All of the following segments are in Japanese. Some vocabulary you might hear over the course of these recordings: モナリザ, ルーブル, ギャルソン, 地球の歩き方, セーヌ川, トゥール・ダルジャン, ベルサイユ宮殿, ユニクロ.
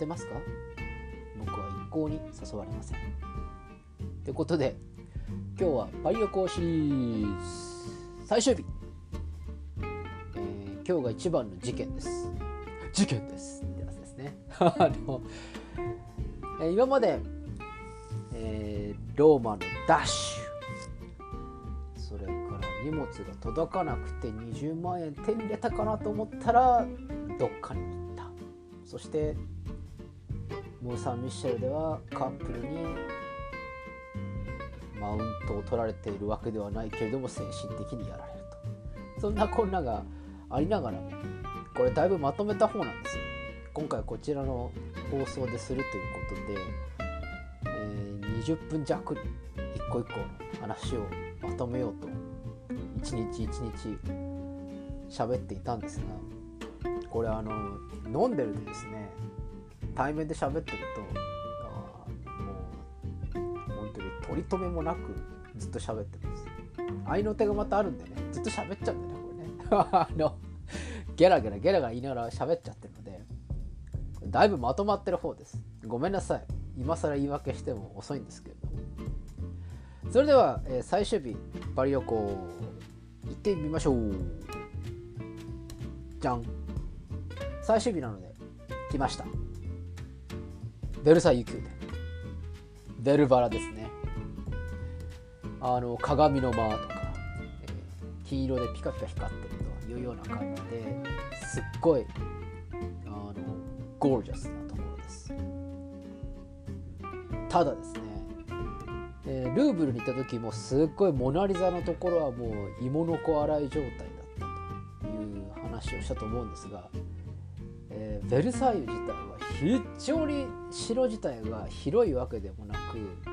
ってますか？僕は一向に誘われません。ってことで今日はパリ旅行シリーズ最終日、今日が一番の事件ですってやつですね。今まで、ローマのダッシュ、それから荷物が届かなくて20万円手に入れたかなと思ったらどっかに行った。そしてモンサンミシェルではカップルにマウントを取られているわけではないけれども精神的にやられると。そんなこんながありながらも、これだいぶまとめた方なんですよ。今回こちらの放送でするということで、20分弱に一個一個の話をまとめようと一日一日喋っていたんですが、これ飲んでるとですね、対面で喋ってるともう本当に取り留めもなくずっと喋ってます。合いの手がまたあるんでね、ずっと喋っちゃうんだよねこれね。ゲラゲラ言いながら喋っちゃってるので、だいぶまとまってる方です。ごめんなさい、今更言い訳しても遅いんですけれども。それでは、最終日パリ旅行行ってみましょう。じゃん、最終日なので来ました。ベルサイユ宮殿、ベルバラですね。鏡の間とか、金色でピカピカ光ってるというような感じで、すっごいゴージャスなところです。ただですね、ルーブルに行った時もすっごいモナリザのところはもう芋の子洗い状態だったという話をしたと思うんですが、ベルサイユ自体は非常に城自体が広いわけでもな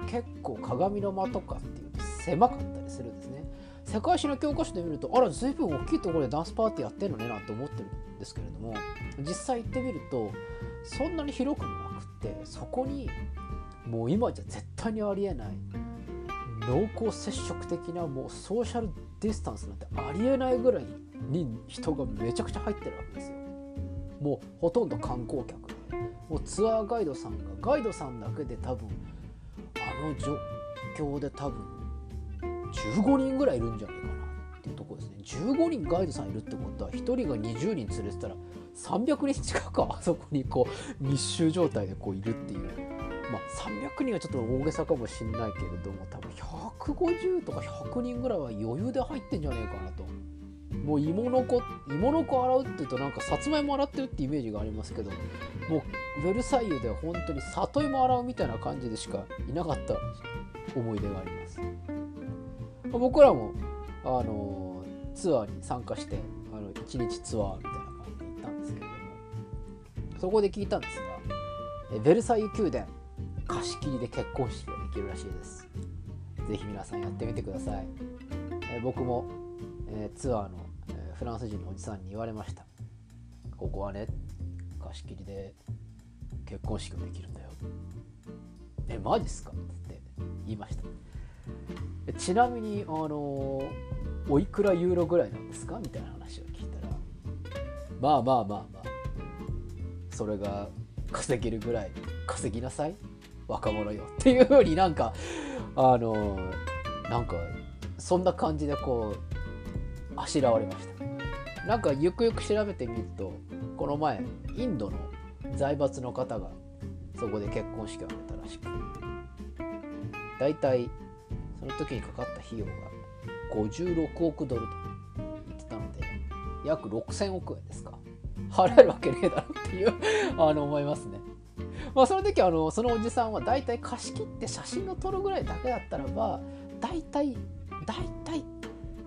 く、結構鏡の間とかっていうと狭かったりするんですね。世界史の教科書で見ると、あら随分大きいところでダンスパーティーやってんのねなんて思ってるんですけれども、実際行ってみるとそんなに広くもなくて、そこにもう今じゃ絶対にありえない濃厚接触的な、もうソーシャルディスタンスなんてありえないぐらいに人がめちゃくちゃ入ってるわけですよ。もうほとんど観光客で、もうツアーガイドさんが、ガイドさんだけで多分あの状況で多分15人ぐらいいるんじゃないかなっていうところですね。15人ガイドさんいるってことは、1人が20人連れてたら300人近くあそこにこう密集状態でこういるっていう、まあ300人はちょっと大げさかもしれないけれども、多分150とか100人ぐらいは余裕で入ってんじゃねえかなと。もう芋の子洗うっていうと、なんかさつまいも洗ってるってイメージがありますけど、もうベルサイユでは本当に里芋洗うみたいな感じでしかいなかった思い出があります。僕らもツアーに参加して、1日ツアーみたいな感じで行ったんですけれども、そこで聞いたんですが、ベルサイユ宮殿貸し切りで結婚式ができるらしいです。ぜひ皆さんやってみてください。僕もツアーのフランス人のおじさんに言われました。ここはね、貸し切りで結婚式ができるんだよ。マジっすかって言いました。ちなみにおいくらユーロぐらいなんですかみたいな話を聞いたら、まあそれが稼げるぐらい稼ぎなさい若者よっていうふうに、なんかなんかそんな感じでこうあしらわれました。なんかゆくゆく調べてみると、この前インドの財閥の方がそこで結婚式を挙げたらしく、だいたいその時にかかった費用が56億ドルと言ってたので、約6000億円ですか。払えるわけねえだろっていう思いますね。まあその時そのおじさんはだいたい貸し切って写真を撮るぐらいだけだったらば、だいたい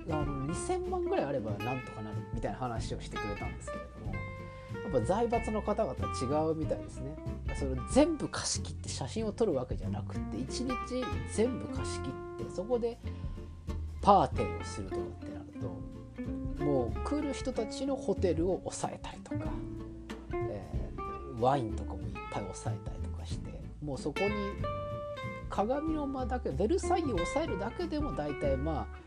2000万ぐらいあればなんとかなるみたいな話をしてくれたんですけれども、やっぱ財閥の方々は違うみたいですね。それ全部貸し切って写真を撮るわけじゃなくて、1日全部貸し切ってそこでパーティーをするとかってなると、もう来る人たちのホテルを抑えたりとか、ワインとかもいっぱい抑えたりとかして、もうそこに鏡の間だけ、ベルサイユを抑えるだけでも大体まあ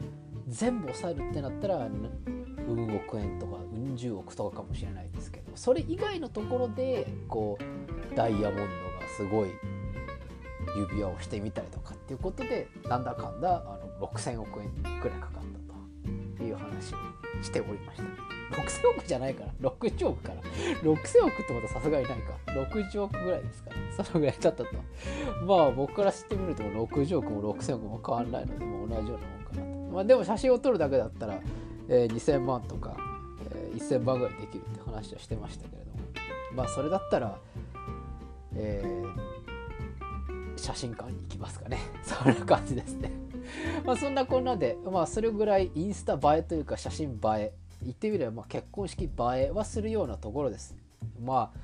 全部抑えるってなったらうん億円とかうん十億とかかもしれないですけど、それ以外のところでこうダイヤモンドがすごい指輪をしてみたりとかっていうことで、なんだかんだ6000億円くらいかかったという話をしておりました。6000億じゃないから6兆億から6000億ってことはさすがにないか、6兆億ぐらいですかね、そのぐらいだったと。まあ僕から知ってみると6兆億も6000億も変わらないので、もう同じようなもんかなと。まあでも写真を撮るだけだったら、2000万とか、1000万ぐらいできるって話はしてましたけれども、まあそれだったら、写真館に行きますかね。そんな感じですね。まあそんなこんなで、まあそれぐらいインスタ映えというか写真映え、言ってみればまあ結婚式映えはするようなところです。まあ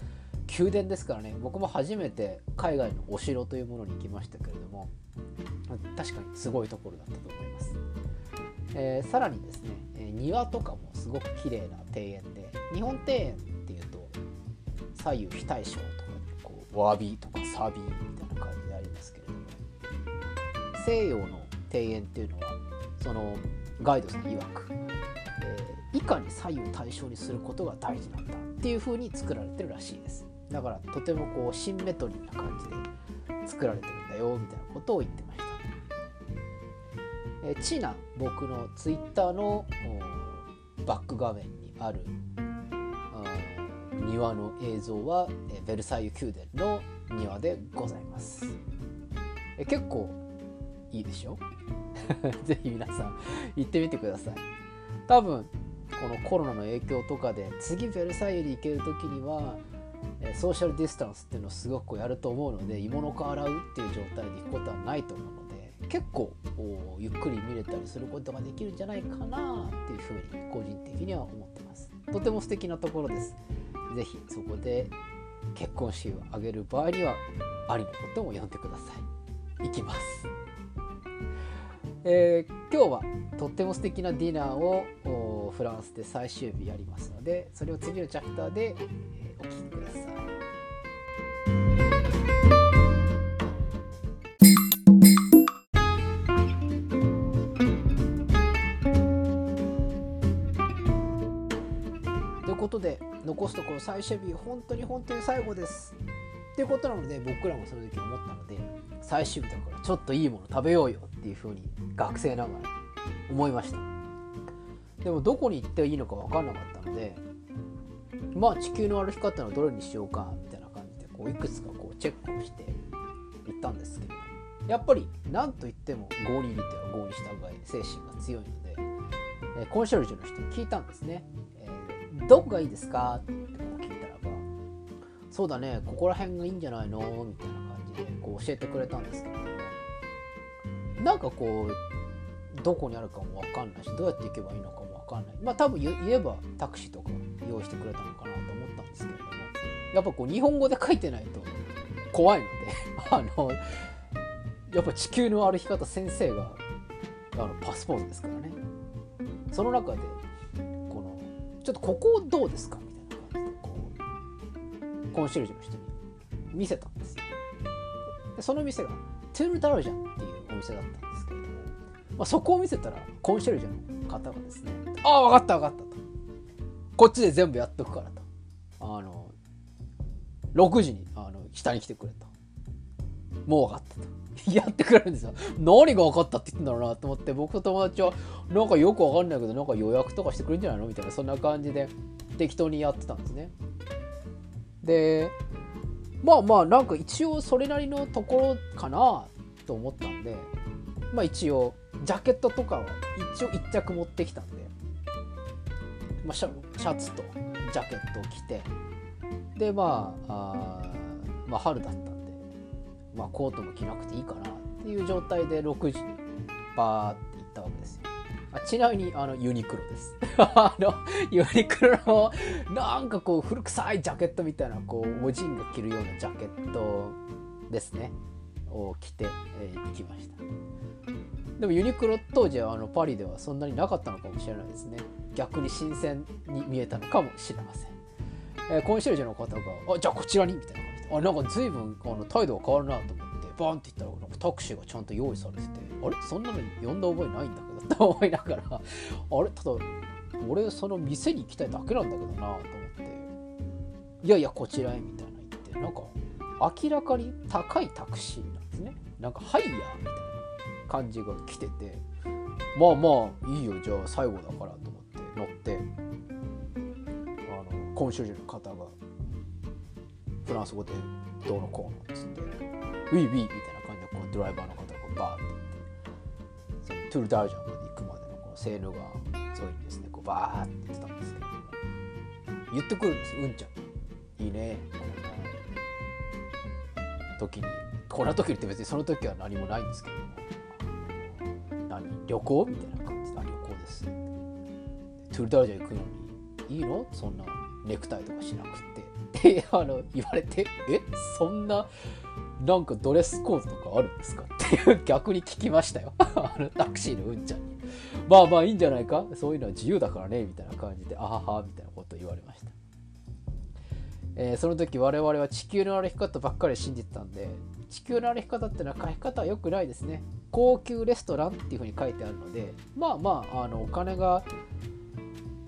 宮殿ですからね。僕も初めて海外のお城というものに行きましたけれども、確かにすごいところだったと思います。さらにですね、庭とかもすごく綺麗な庭園で、日本庭園っていうと左右非対称とかこうわびとかさびみたいな感じでありますけれども、西洋の庭園っていうのはそのガイドさん曰く、以下に左右対称にすることが大事なんだっていう風に作られてるらしいです。だからとてもこうシンメトリーな感じで作られてるんだよみたいなことを言ってました。ちな僕のツイッターのバック画面にある庭の映像はベルサイユ宮殿の庭でございます。結構いいでしょぜひ皆さん行ってみてください。多分このコロナの影響とかで次ベルサイユに行ける時にはソーシャルディスタンスっていうのをすごくやると思うので、芋の皮洗うっていう状態で行くことはないと思うので、結構ゆっくり見れたりすることができるんじゃないかなっていうふうに個人的には思ってます。とても素敵なところです。ぜひそこで結婚式を挙げる場合には兄のことも呼んでください。行きます。今日はとっても素敵なディナーをフランスで最終日やりますので、それを次のチャプターでお聞きください。で残すところ最終日本当に本当に最後ですっていうことなので、僕らもその時思ったので、最終日だからちょっといいもの食べようよっていうふうに学生ながら思いました。でもどこに行っていいのか分からなかったので、まあ地球の歩き方のどれにしようかみたいな感じでこういくつかこうチェックをして行ったんですけど、やっぱり何と言っても郷に入りては郷に従い精神が強いので、コンシェルジュの人に聞いたんですね。どこがいいですかって聞いたらば、そうだねここら辺がいいんじゃないのみたいな感じでこう教えてくれたんですけど、なんかこうどこにあるかも分かんないし、どうやって行けばいいのかも分かんない。まあ多分言えばタクシーとか用意してくれたのかなと思ったんですけれども、やっぱこう日本語で書いてないと怖いのでやっぱ地球の歩き方先生がパスポートですからね、その中でちょっとここどうですかみたいな感じでこうコンシェルジュの人に見せたんですよ。でその店がトゥール・ダルジャンっていうお店だったんですけれども、まあ、そこを見せたらコンシェルジュの方がですね、ああ分かった分かったと、こっちで全部やっとくからと、6時に下に来てくれと、もう分かったとやってくれるんですよ。何が分かったって言うんだろうなと思って、僕と友達はなんかよく分かんないけどなんか予約とかしてくれるんじゃないのみたいな、そんな感じで適当にやってたんですね。でまあまあなんか一応それなりのところかなと思ったんで、まあ一応ジャケットとかは一応1着持ってきたんで、まあ、シャツとジャケットを着て、でまあ春だったまあ、コートも着なくていいかなっていう状態で6時にバーって行ったわけですよ。ちなみにユニクロですユニクロのなんかこう古臭いジャケットみたいなこうおじんが着るようなジャケットですねを着て、行きました。でもユニクロ当時はパリではそんなになかったのかもしれないですね。逆に新鮮に見えたのかもしれません。コンシェルジュの方がじゃあこちらにみたいな、なんか随分態度が変わるなと思ってバンって言ったらなんかタクシーがちゃんと用意されてて、あれそんなの呼んだ覚えないんだけどと思いながらあれただ俺その店に行きたいだけなんだけどなと思って、いやいやこちらへみたいな言って、なんか明らかに高いタクシーなんですね。なんかハイヤーみたいな感じが来てて、まあまあいいよ、じゃあ最後だからと思って乗って、コンシェルジュの方がフランス語でどうのこうのつってウィーウィーみたいな感じでこうドライバーの方がバーって言って、トゥールダージャンまで行くまでのこのセーヌ川沿いにですねこうバーって言ってたんですけど、言ってくるんですよ、うんちゃんいいね時に、この時って別にその時は何もないんですけども、何旅行みたいな感じで、あ旅行ですって、トゥールダージャン行くのにいいのそんなネクタイとかしなくてって言われて、えそんななんかドレスコードとかあるんですかって逆に聞きましたよタクシーのうんちゃんに。まあまあいいんじゃないか、そういうのは自由だからねみたいな感じで、あははみたいなこと言われました。その時我々は地球の歩き方ばっかり信じてたんで、地球の歩き方ってのは書き方は良くないですね。高級レストランっていうふうに書いてあるので、まあまあお金が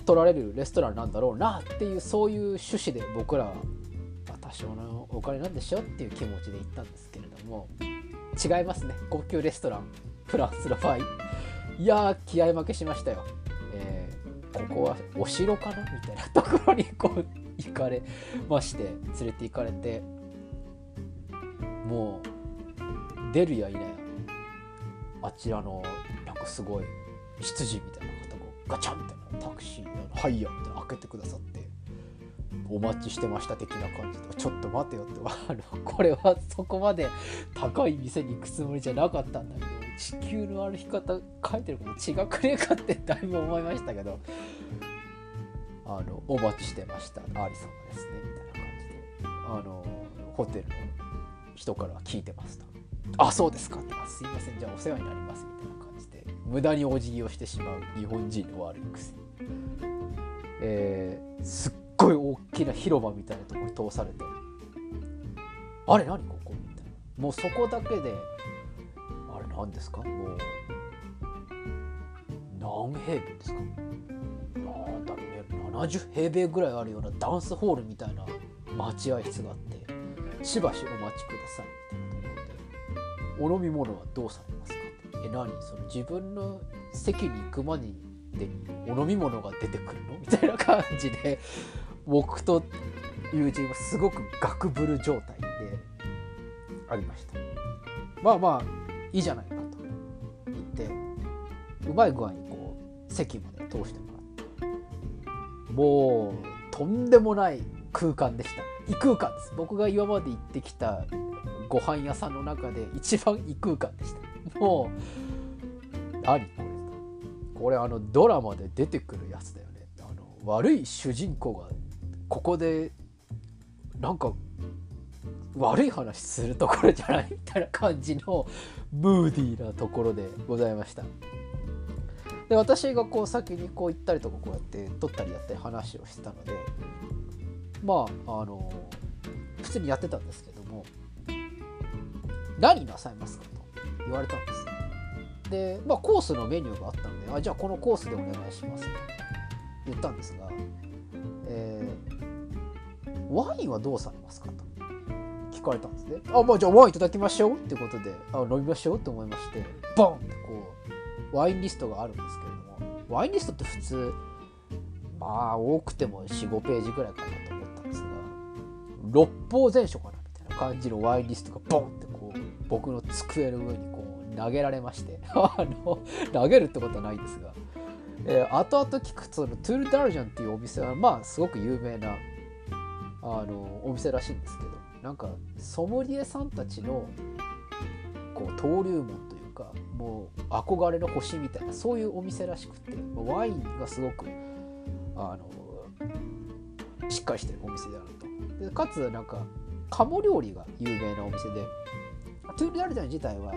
取られるレストランなんだろうなっていう、そういう趣旨で僕らは多少のお金なんでしょっていう気持ちで行ったんですけれども、違いますね。高級レストランフランスの場合、いやー気合負けしましたよ。ここはお城かなみたいなところにこう行かれまして、連れて行かれて、もう出るやいないや、あちらのなんかすごい執事みたいな方がガチャンみたいなタクシーのハイヤーみたいな開けてくださって、お待ちしてました的な感じで、ちょっと待てよってこれはそこまで高い店に行くつもりじゃなかったんだけど、地球の歩き方書いてること違くねえかってだいぶ思いましたけど、お待ちしてましたアーリさんはですねみたいな感じで、ホテルの人から聞いてますと、あそうですかって、あすいませんじゃあお世話になりますみたいな感じで無駄にお辞儀をしてしまう日本人の悪い癖、すっごい大きな広場みたいなところに通されて、あれ何ここみたいな、もうそこだけであれ何ですか、もう何平米ですか、なんだろうね、70平米ぐらいあるようなダンスホールみたいな待合室があって、しばしお待ちくださいみたいなことで、お飲み物はどうされますかって、何その自分の席に行くまでにお飲み物が出てくるのみたいな感じで、僕と友人はすごくガクブル状態でありました。まあまあいいじゃないかと言って、うまい具合にこう席まで通してもらって、もうとんでもない空間でした。異空間です。僕が今まで行ってきたご飯屋さんの中で一番異空間でした。もう何これ？これドラマで出てくるやつだよね。悪い主人公がここでなんか悪い話するところじゃないみたいな感じのムーディーなところでございました。で私がこう先にこう行ったりとかこうやって撮ったりやったり話をしてたので、まあ普通にやってたんですけども、何なさいますかと言われたんです。で、まあ、コースのメニューがあったので、あじゃあこのコースでお願いしますと言ったんですが、ワインはどうされますかと聞かれたんですね。あ、まあ、じゃあワインいただきましょうってことで、飲みましょうと思いまして、ボンってこうワインリストがあるんですけれども、ワインリストって普通まあ多くても 4,5 ページぐらいかなと思ったんですが、六方全書かなみたいな感じのワインリストがボンってこう僕の机の上にこう投げられまして投げるってことはないんですが、後々聞くとトゥールダルジャンっていうお店はまあすごく有名なお店らしいんですけど、なんかソムリエさんたちのこう登竜門というか、もう憧れの星みたいな、そういうお店らしくて、ワインがすごくしっかりしてるお店であると。でかつなんか鴨料理が有名なお店で、トゥールダルジャン自体は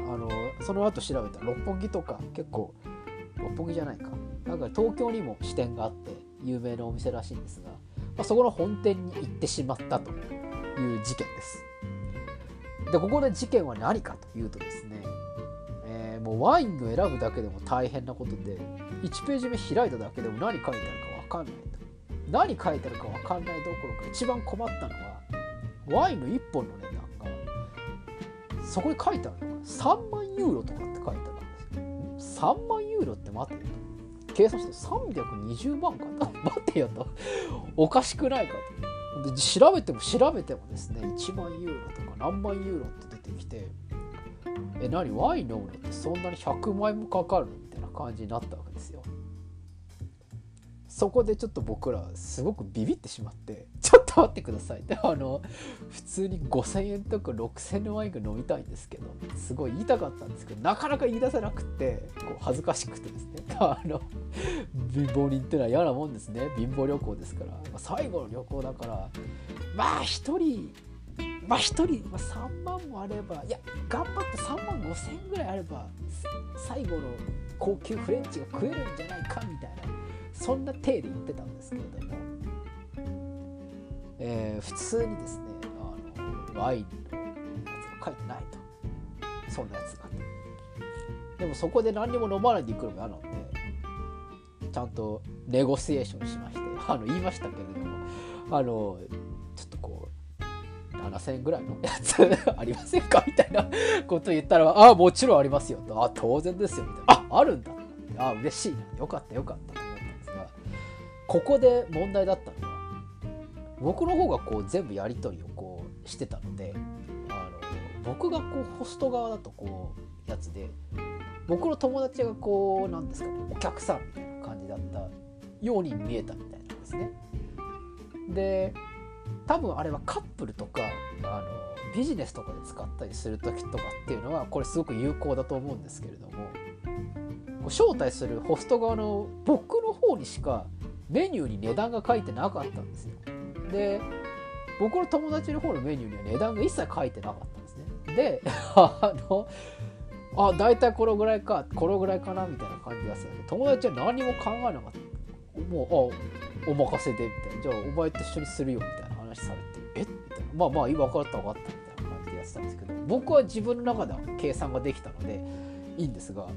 その後調べたら六本木とか結構、六本木じゃないか、なんか東京にも支店があって有名なお店らしいんですが、まあ、そこの本店に行ってしまったという事件です。でここで事件は何かというとですね、もうワインを選ぶだけでも大変なことで、1ページ目開いただけでも何書いてあるか分かんないと。何書いてあるか分かんないどころか、一番困ったのはワインの1本の値段がそこに書いてあるの3万ユーロとかって書いてあるんですよ。3万ユーロって待てよと、計算して320万かな待てよとおかしくないかと。で調べてもですね、1万ユーロとか何万ユーロって出てきて、何ワイン飲むのってそんなに100万円もかかるのみたいな感じになったわけですよ。そこでちょっと僕らすごくビビってしまって、ちょっと待ってくださいって普通に5000円とか6000円のワインが飲みたいんですけど、すごい言いたかったんですけどなかなか言い出せなくて、こう恥ずかしくてですね貧乏人ってのは嫌なもんですね。貧乏旅行ですから、最後の旅行だから、まあ一人、3万もあれば、いや頑張って3万5千円ぐらいあれば最後の高級フレンチが食えるんじゃないかみたいな、そんな体で言ってたんですけれども、普通にですね、ワインのやつが書いてないと、そんなやつが。でもそこで何にも飲まないで行くのも嫌なので、ちゃんとネゴシエーションしまして、言いましたけれども、ちょっとこう7000円ぐらいのやつありませんかみたいなこと言ったら、あ、もちろんありますよと、あ、当然ですよみたいな、あ、あるんだって、あ、嬉しいな、よかった。ここで問題だったのは、僕の方がこう全部やり取りをこうしてたので、僕がこうホスト側だとこうやつで、僕の友達がこうなんですかね、お客さんみたいな感じだったように見えたみたいなんですね。で、多分あれはカップルとかビジネスとかで使ったりする時とかっていうのはこれすごく有効だと思うんですけれども、招待するホスト側の僕の方にしかメニューに値段が書いてなかったんですよ。で、僕の友達の方のメニューには値段が一切書いてなかったんですね。で、あ、大体これぐらいかなみたいな感じがする。友達は何も考えなかった。もう、あ、お任せでみたいな。じゃあお前と一緒にするよみたいな話されて、みたいな。まあ分かったみたいな感じでやってたんですけど、僕は自分の中では計算ができたのでいいんですが、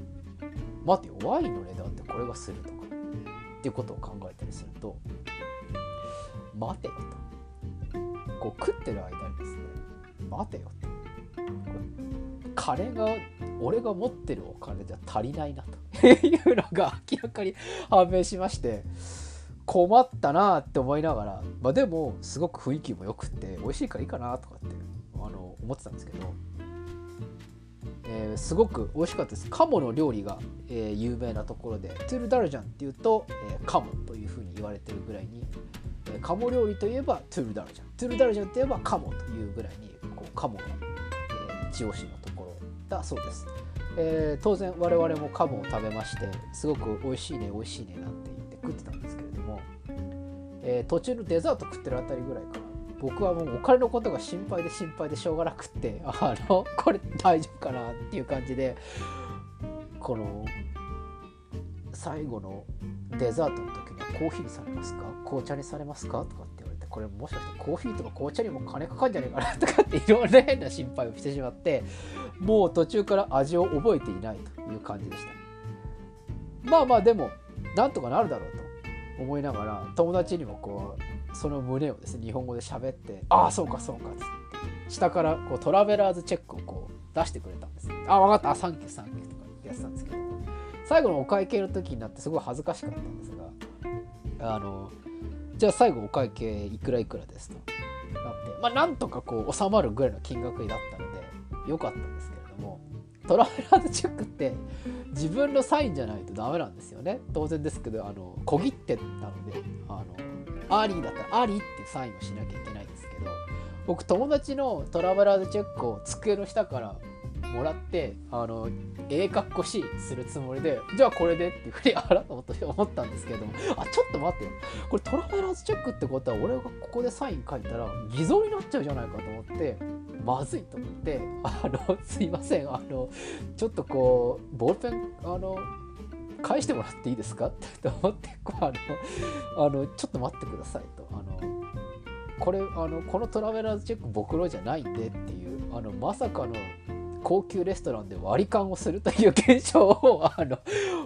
待てよ、ワインの値段ってこれがするとかっていうことを考えたりすると、待てよと、こう食ってる間にですね、待てよと、金が俺が持ってるお金じゃ足りないなというのが明らかに判明しまして、困ったなって思いながら、でもすごく雰囲気もよくって美味しいからいいかなとかって思ってたんですけど、すごく美味しかったです。鴨の料理が、有名なところで、トゥールダルジャンっていうと、鴨というふうに言われてるぐらいに、鴨料理といえばトゥールダルジャン、トゥールダルジャンといえば鴨というぐらいにこう鴨が、一押しのところだそうです。当然我々も鴨を食べまして、すごく美味しいねなんて言って食ってたんですけれども、途中のデザート食ってるあたりぐらいから僕はもうお金のことが心配でしょうがなくって、これ大丈夫かなっていう感じで、この最後のデザートの時にはコーヒーにされますか、紅茶にされますかとかって言われて、これもしかしてコーヒーとか紅茶にも金かかるんじゃないかなとかって、いろんな変な心配をしてしまって、もう途中から味を覚えていないという感じでした。まあでもなんとかなるだろうと思いながら、友達にもこうその胸をですね日本語で喋って、あ、そうかつって下からこうトラベラーズチェックをこう出してくれたんです。あ、分かった、サンキューとかやってたんですけど、最後のお会計の時になってすごい恥ずかしかったんですが、じゃあ最後お会計いくらですとなって、なんとかこう収まるぐらいの金額になったのでよかったんですけれども、トラベラーズチェックって自分のサインじゃないとダメなんですよね。当然ですけど、小切手なのでアーリーだったらアーリーってサインをしなきゃいけないんですけど、僕友達のトラベラーズチェックを机の下からもらって、かっこしいするつもりで、じゃあこれでっていうふうに思ったんですけど、ちょっと待ってよ、これトラベラーズチェックってことは俺がここでサイン書いたら偽造になっちゃうじゃないかと思って、まずいと思って、すいません、ちょっとこうボールペン返してもらっていいですかって思って、ちょっと待ってくださいと、このトラベラーズチェック僕のじゃないんでっていう、まさかの高級レストランで割り勘をするという現象を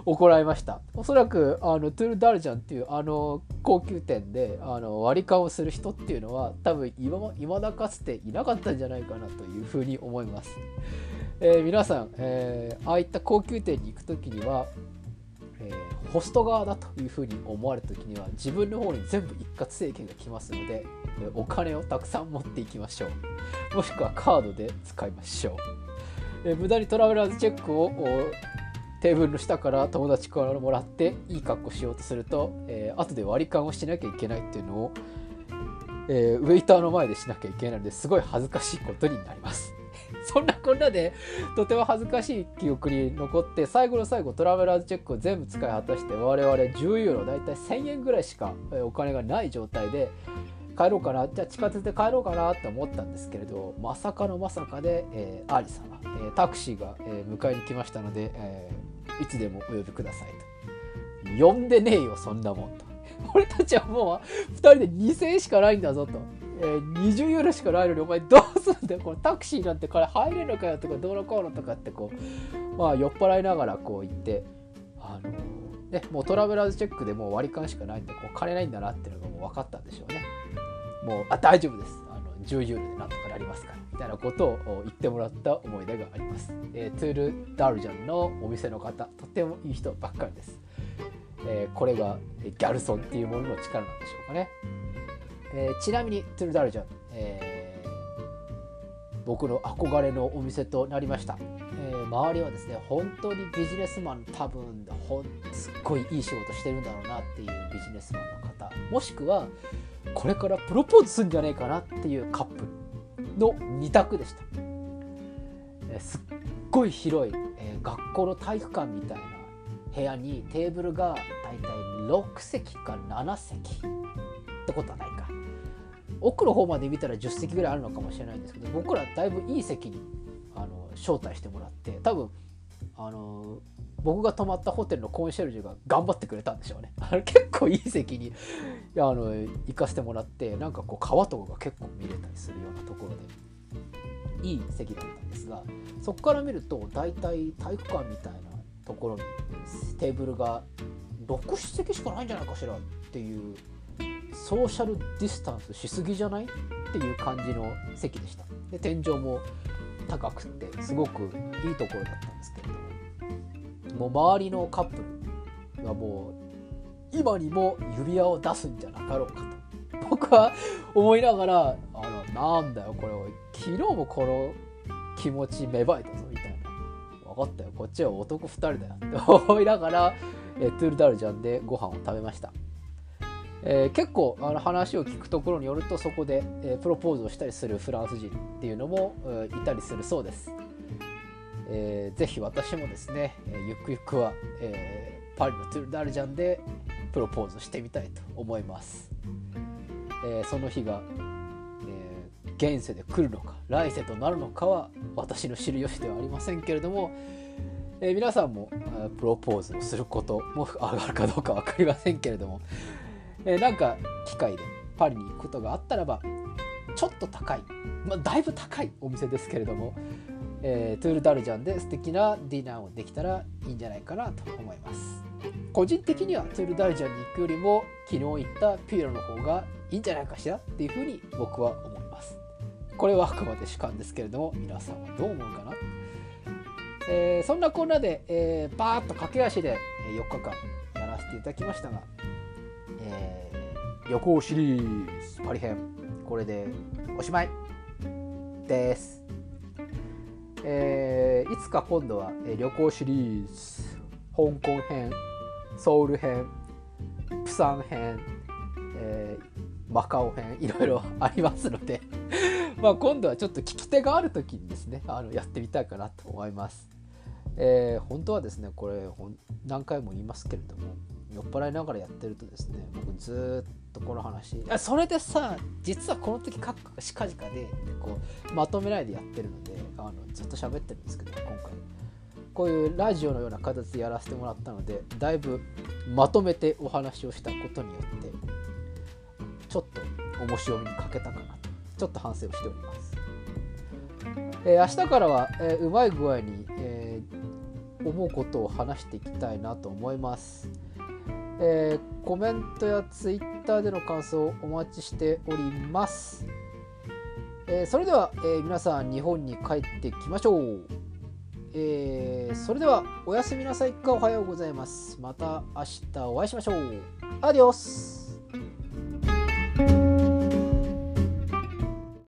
行いました。おそらくトゥール・ダルジャンっていう高級店で割り勘をする人っていうのは多分未だかつていなかったんじゃないかなというふうに思います。皆さん、ああいった高級店に行くときには、ホスト側だというふうに思われたときには自分の方に全部一括請求が来ますので、お金をたくさん持っていきましょう。もしくはカードで使いましょう。無駄にトラベラーズチェックをテーブルの下から友達からもらっていい格好しようとすると、後で割り勘をしなきゃいけないっていうのを、ウェイターの前でしなきゃいけないのですごい恥ずかしいことになります。そんなこんなでとても恥ずかしい記憶に残って、最後の最後トラベラーズチェックを全部使い果たして、我々10ユーロだいたい1000円ぐらいしかお金がない状態で帰ろうかな、じゃあ地下鉄で帰ろうかなって思ったんですけれど、まさかのまさかで、アーリさんは、タクシーが、迎えに来ましたので、いつでもお呼びくださいと。呼んでねえよそんなもんと。俺たちはもう2人で2000円しかないんだぞと、20ユーロしかないのにお前どうすんだよ、このタクシーなんてこれ入れるのかよとかどうのこうのとかってこう、まあ、酔っ払いながらこう言ってね、もうトラベラーズチェックでもう割り勘しかないんで金ないんだなっていうのがもう分かったんでしょうね。もう大丈夫です、10ユーロでなんとかなりますからみたいなことを言ってもらった思い出があります。トゥール・ダルジャンのお店の方、とってもいい人ばっかりです。これがギャルソンっていうものの力なんでしょうかね。ちなみにトゥール・ダルジャン、僕の憧れのお店となりました。周りはですね、本当にビジネスマン、多分すっごいいい仕事してるんだろうなっていうビジネスマンの方、もしくはこれからプロポーズするんじゃねえかなっていうカップルの2択でした。すっごい広い、学校の体育館みたいな部屋にテーブルが大体6席か7席ってことはないか、奥の方まで見たら10席ぐらいあるのかもしれないんですけど、僕らだいぶいい席に招待してもらって、多分僕が泊まったホテルのコンシェルジュが頑張ってくれたんでしょうね。結構いい席に行かせてもらって、なんかこう川とかが結構見れたりするようなところでいい席だったんですが、そこから見ると大体体育館みたいなところにテーブルが6席しかないんじゃないかしらっていう、ソーシャルディスタンスしすぎじゃないっていう感じの席でした。で天井も高くてすごくいいところだったんですけれども、もう周りのカップルがもう今にも指輪を出すんじゃなかろうかと僕は思いながら、なんだよこれ昨日もこの気持ち芽生えたぞみたいな、分かったよこっちは男2人だよって思いながら、トゥール・ダルジャンでご飯を食べました。結構話を聞くところによると、そこで、プロポーズをしたりするフランス人っていうのも、いたりするそうです。ぜひ私もですね、ゆくゆくは、パリのトゥール・ダルジャンでプロポーズしてみたいと思います。その日が、現世で来るのか来世となるのかは私の知る由ではありませんけれども、皆さんもプロポーズをすることも上がるかどうか分かりませんけれども、なんか機会でパリに行くことがあったらば、ちょっと高い、だいぶ高いお店ですけれども、トゥール・ダルジャンで素敵なディナーをできたらいいんじゃないかなと思います。個人的にはトゥール・ダルジャンに行くよりも昨日行ったピエロの方がいいんじゃないかしらっていうふうに僕は思います。これはあくまで主観ですけれども、皆さんはどう思うかな。そんなこんなで、バーッと駆け足で4日間やらせていただきましたが、旅行シリーズパリ編、これでおしまいです。いつか今度は旅行シリーズ香港編、ソウル編、釜山編、マカオ編、いろいろありますのでまあ今度はちょっと聞き手がある時にですね、やってみたいかなと思います。本当はですね、これ何回も言いますけれども、酔っ払いながらやってるとですね、僕ずっとこの話、それでさ実はこの時カッカシカジカでこうまとめないでやってるので、ずっと喋ってるんですけど、今回こういうラジオのような形でやらせてもらったので、だいぶまとめてお話をしたことによってちょっと面白みに欠けたかなと、ちょっと反省をしております。明日からは、うまい具合に、思うことを話していきたいなと思います。コメントやツイッターでの感想をお待ちしております。それでは、皆さん日本に帰ってきましょう。それではおやすみなさいかおはようございます。また明日お会いしましょう。アディオス。